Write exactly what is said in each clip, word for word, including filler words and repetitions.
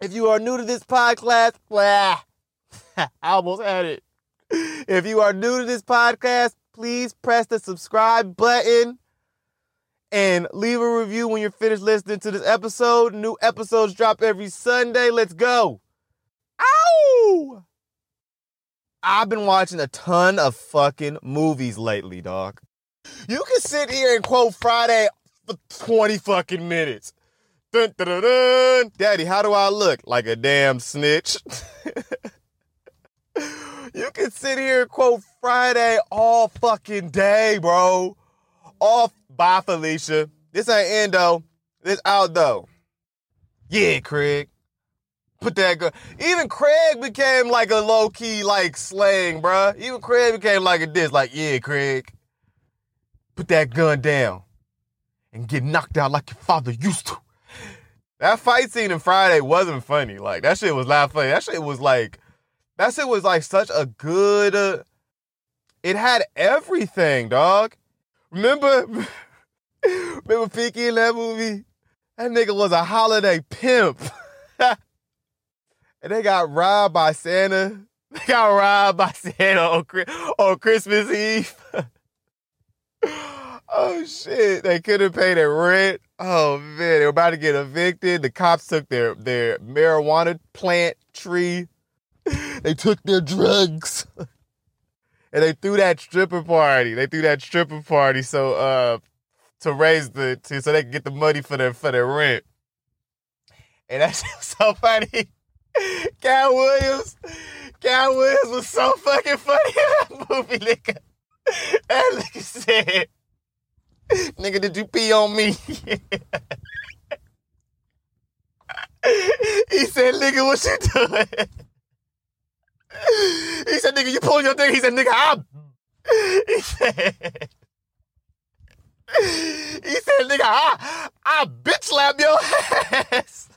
If you are new to this podcast, blah, I almost had it. If you are new to this podcast, please press the subscribe button and leave a review when you're finished listening to this episode. New episodes drop every Sunday. Let's go. Ow! I've been watching a ton of fucking movies lately, dog. You can sit here and quote Friday for twenty fucking minutes. Dun, dun, dun, dun. Daddy, how do I look? Like a damn snitch. You can sit here and quote Friday all fucking day, bro. All, bye, Felicia. This ain't in, though. This out, though. Yeah, Craig. Put that girl. Even Craig became like a low-key, like, slang, bro. Even Craig became like a diss. Like, yeah, Craig. Put that gun down. And get knocked out like your father used to. That fight scene in Friday wasn't funny. Like, that shit was not funny. That shit was like, that shit was like such a good, uh, it had everything, dog. Remember, remember Peaky in that movie? That nigga was a holiday pimp. And they got robbed by Santa. They got robbed by Santa on, on Christmas Eve. Oh, shit. They couldn't pay their rent. Oh, man. They were about to get evicted. The cops took their, their marijuana plant tree. They took their drugs. And they threw that stripper party. They threw that stripper party so uh to raise the to so they could get the money for their for their rent. And that shit was so funny. Cat Williams. Cat Williams was so fucking funny in that movie, nigga. That nigga said, nigga, did you pee on me? He said, nigga, what you doing? He said, nigga, you pulling your thing? He said, nigga, I'm... He said... He said, nigga, I... I bitch slap your ass.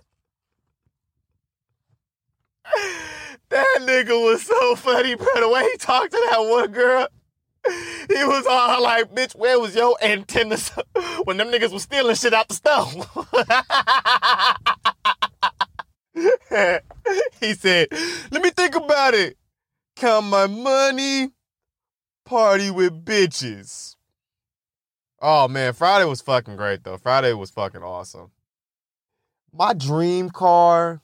That nigga was so funny, bro. The way he talked to that one girl... He was all like, bitch, where was your antennas when them niggas was stealing shit out the store? He said, let me think about it. Count my money, party with bitches. Oh, man, Friday was fucking great, though. Friday was fucking awesome. My dream car,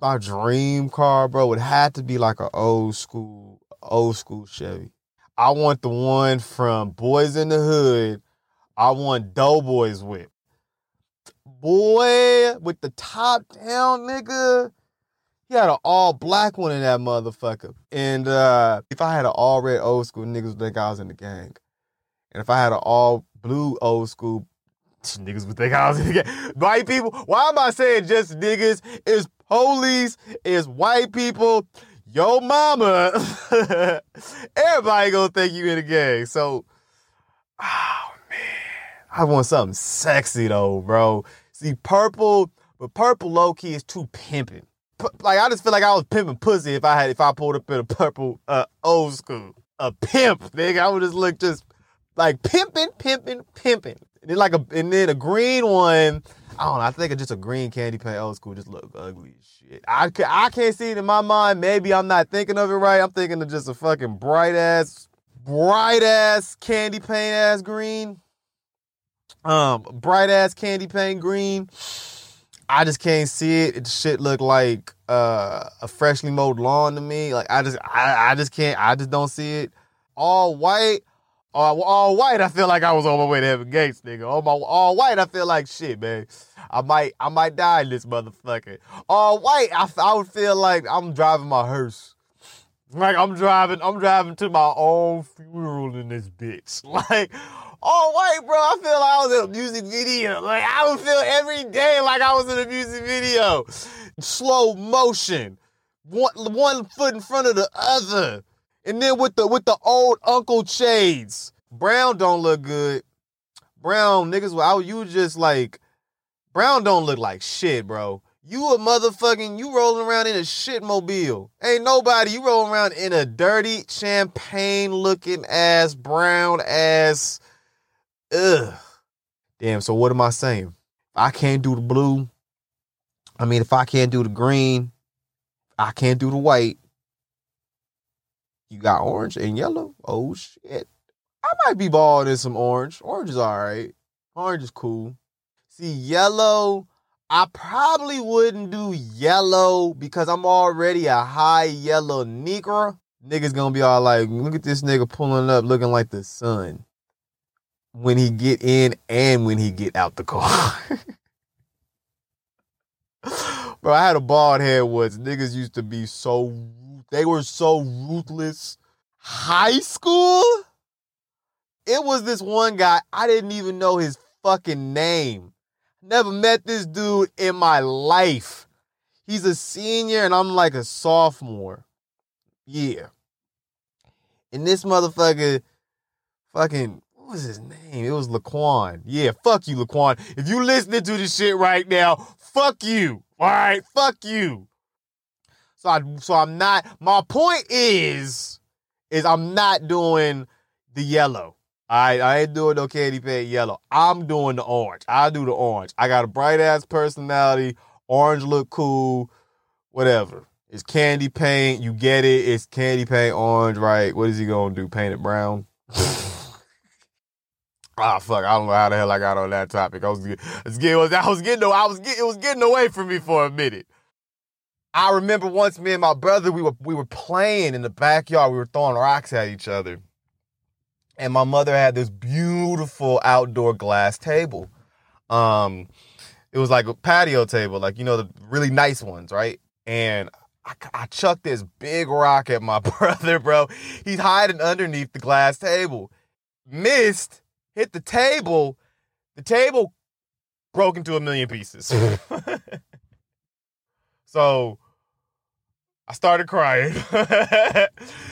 my dream car, bro, would have to be like an old school, old school Chevy. I want the one from Boys in the Hood. I want Doughboy's whip. Boy, with the top down, nigga. He had an all-black one in that motherfucker. And uh, if I had an all-red old school, niggas would think I was in the gang. And if I had an all-blue old school, niggas would think I was in the gang. White people, why am I saying just niggas? It's police, it's white people. Yo, mama, everybody gonna think you in the gang. So, oh, man, I want something sexy, though, bro. See, purple, but purple low-key is too pimping. P- like, I just feel like I was pimping pussy if I had if I pulled up in a purple uh, old school. A pimp, nigga. I would just look just like pimping, pimping, pimping. And then, like a, and then a green one. I don't know. I think just a green candy paint old school just look ugly as shit. I, I can't see it in my mind. Maybe I'm not thinking of it right. I'm thinking of just a fucking bright ass, bright ass candy paint ass green. Um, bright ass candy paint green. I just can't see it. It shit look like uh, a freshly mowed lawn to me. Like I just, I, I just can't. I just don't see it. All white. All, all white, I feel like I was on my way to Heaven Gates, nigga. All, my, all white, I feel like shit, man. I might I might die in this motherfucker. All white, I, I would feel like I'm driving my hearse. Like, I'm driving I'm driving to my own funeral in this bitch. Like, all white, bro, I feel like I was in a music video. Like, I would feel every day like I was in a music video. Slow motion. One, one foot in front of the other. And then with the with the old Uncle Shades. Brown don't look good. Brown, niggas, I, you just like, Brown don't look like shit, bro. You a motherfucking, you rolling around in a shitmobile. Ain't nobody, you rolling around in a dirty, champagne-looking ass, brown ass, ugh. Damn, so what am I saying? I can't do the blue. I mean, if I can't do the green, I can't do the white. You got orange and yellow. Oh, shit. I might be balling in some orange. Orange is all right. Orange is cool. See, yellow, I probably wouldn't do yellow because I'm already a high yellow nigger. Niggas gonna be all like, look at this nigga pulling up looking like the sun when he get in and when he get out the car. Bro, I had a bald head once. Niggas used to be so, they were so ruthless. High school? It was this one guy, I didn't even know his fucking name. Never met this dude in my life. He's a senior and I'm like a sophomore. Yeah. And this motherfucker, fucking, what was his name? It was Laquan. Yeah, fuck you, Laquan. If you listening to this shit right now, fuck you. All right, fuck you. So, I, so I'm not, my point is, is I'm not doing the yellow. All right, I ain't doing no candy paint yellow. I'm doing the orange. I do the orange. I got a bright ass personality. Orange look cool, whatever. It's candy paint. You get it. It's candy paint orange, right? What is he going to do? Paint it brown? Ah, fuck. I don't know how the hell I got on that topic. I was, I was getting, I was getting, I was getting, it was getting away from me for a minute. I remember once me and my brother, we were, we were playing in the backyard. We were throwing rocks at each other. And my mother had this beautiful outdoor glass table. Um, it was like a patio table, like, you know, the really nice ones, right? And I, I chucked this big rock at my brother, bro. He's hiding underneath the glass table. Missed, hit the table. The table broke into a million pieces. So I started crying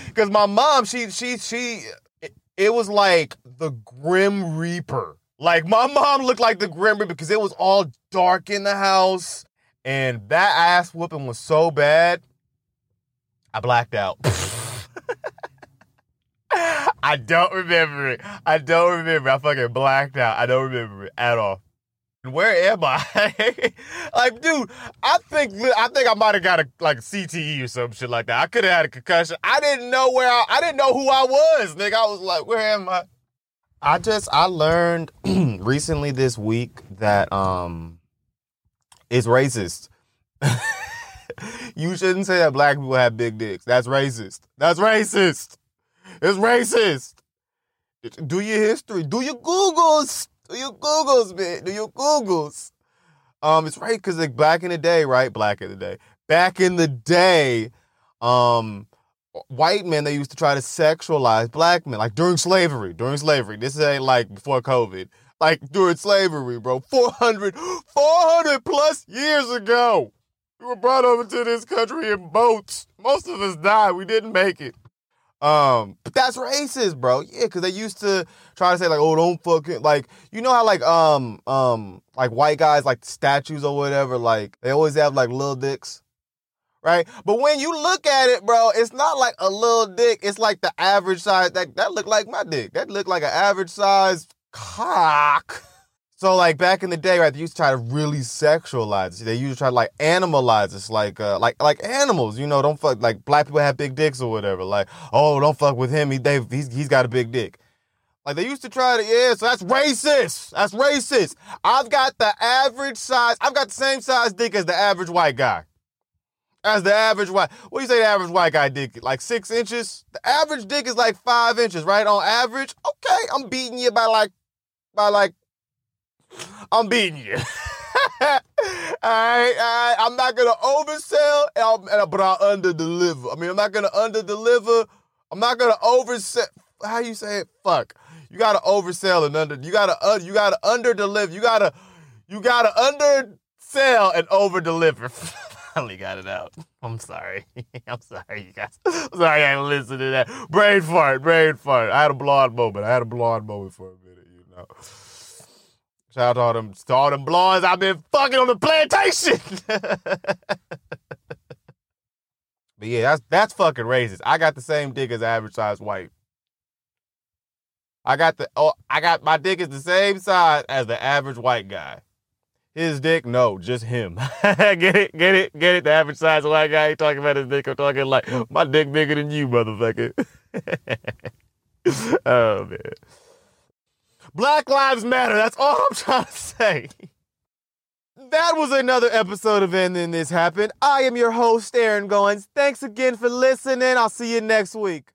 because my mom, she, she, she, it, it was like the Grim Reaper. Like my mom looked like the Grim Reaper because it was all dark in the house. And that ass whooping was so bad, I blacked out. I don't remember it. I don't remember. I fucking blacked out. I don't remember it at all. Where am I? Like, dude, I think I think I might have got a like a C T E or some shit like that. I could have had a concussion. I didn't know where I, I didn't know who I was, nigga. I was like, where am I? I just I learned recently this week that um. It's racist. You shouldn't say that black people have big dicks. That's racist. That's racist. It's racist. Do your history. Do your Googles. Do your Googles, man. Do your Googles. Um, it's right because like back in the day, right? Black in the day. Back in the day, um, white men, they used to try to sexualize black men. Like during slavery. During slavery. This ain't like before COVID. Like, during slavery, bro, four hundred, four hundred plus years ago, we were brought over to this country in boats. Most of us died. We didn't make it. Um, but that's racist, bro. Yeah, because they used to try to say, like, oh, don't fucking, like, you know how, like, um, um, like, white guys, like, statues or whatever, like, they always have, like, little dicks, right? But when you look at it, bro, it's not like a little dick. It's like the average size. That, that looked like my dick. That looked like an average size cock. So like back in the day, right, they used to try to really sexualize it. They used to try to like animalize us, like uh like like animals, you know, don't fuck, like black people have big dicks or whatever, like, oh, don't fuck with him, he they he's he's got a big dick. Like they used to try to, yeah, so that's racist. That's racist. I've got the average size, I've got the same size dick as the average white guy. As the average white, what do you say the average white guy dick? Like six inches? The average dick is like five inches, right? On average. Okay, I'm beating you by like By like, I'm beating you. all right, all right. I'm not gonna oversell, and I'll, and I, but I'll underdeliver. I mean, I'm not gonna underdeliver. I'm not gonna oversell. How you say it? Fuck. You gotta oversell and under. You gotta. Uh, you gotta underdeliver. You gotta. You gotta undersell and overdeliver. Finally got it out. I'm sorry. I'm sorry, you guys. I'm sorry I didn't listen to that. Brain fart. Brain fart. I had a blonde moment. I had a blonde moment for a minute. No. Shout out to all them, to all them blondes I've been fucking on the plantation. But yeah, that's that's fucking racist. I got the same dick as average size white. I got the oh, I got my dick is the same size as the average white guy. His dick? No, just him. Get it? Get it? Get it? The average size white guy ain't talking about his dick. I'm talking like, my dick bigger than you, motherfucker. Oh, man. Black Lives Matter. That's all I'm trying to say. That was another episode of And Then This Happened. I am your host, Aaron Goins. Thanks again for listening. I'll see you next week.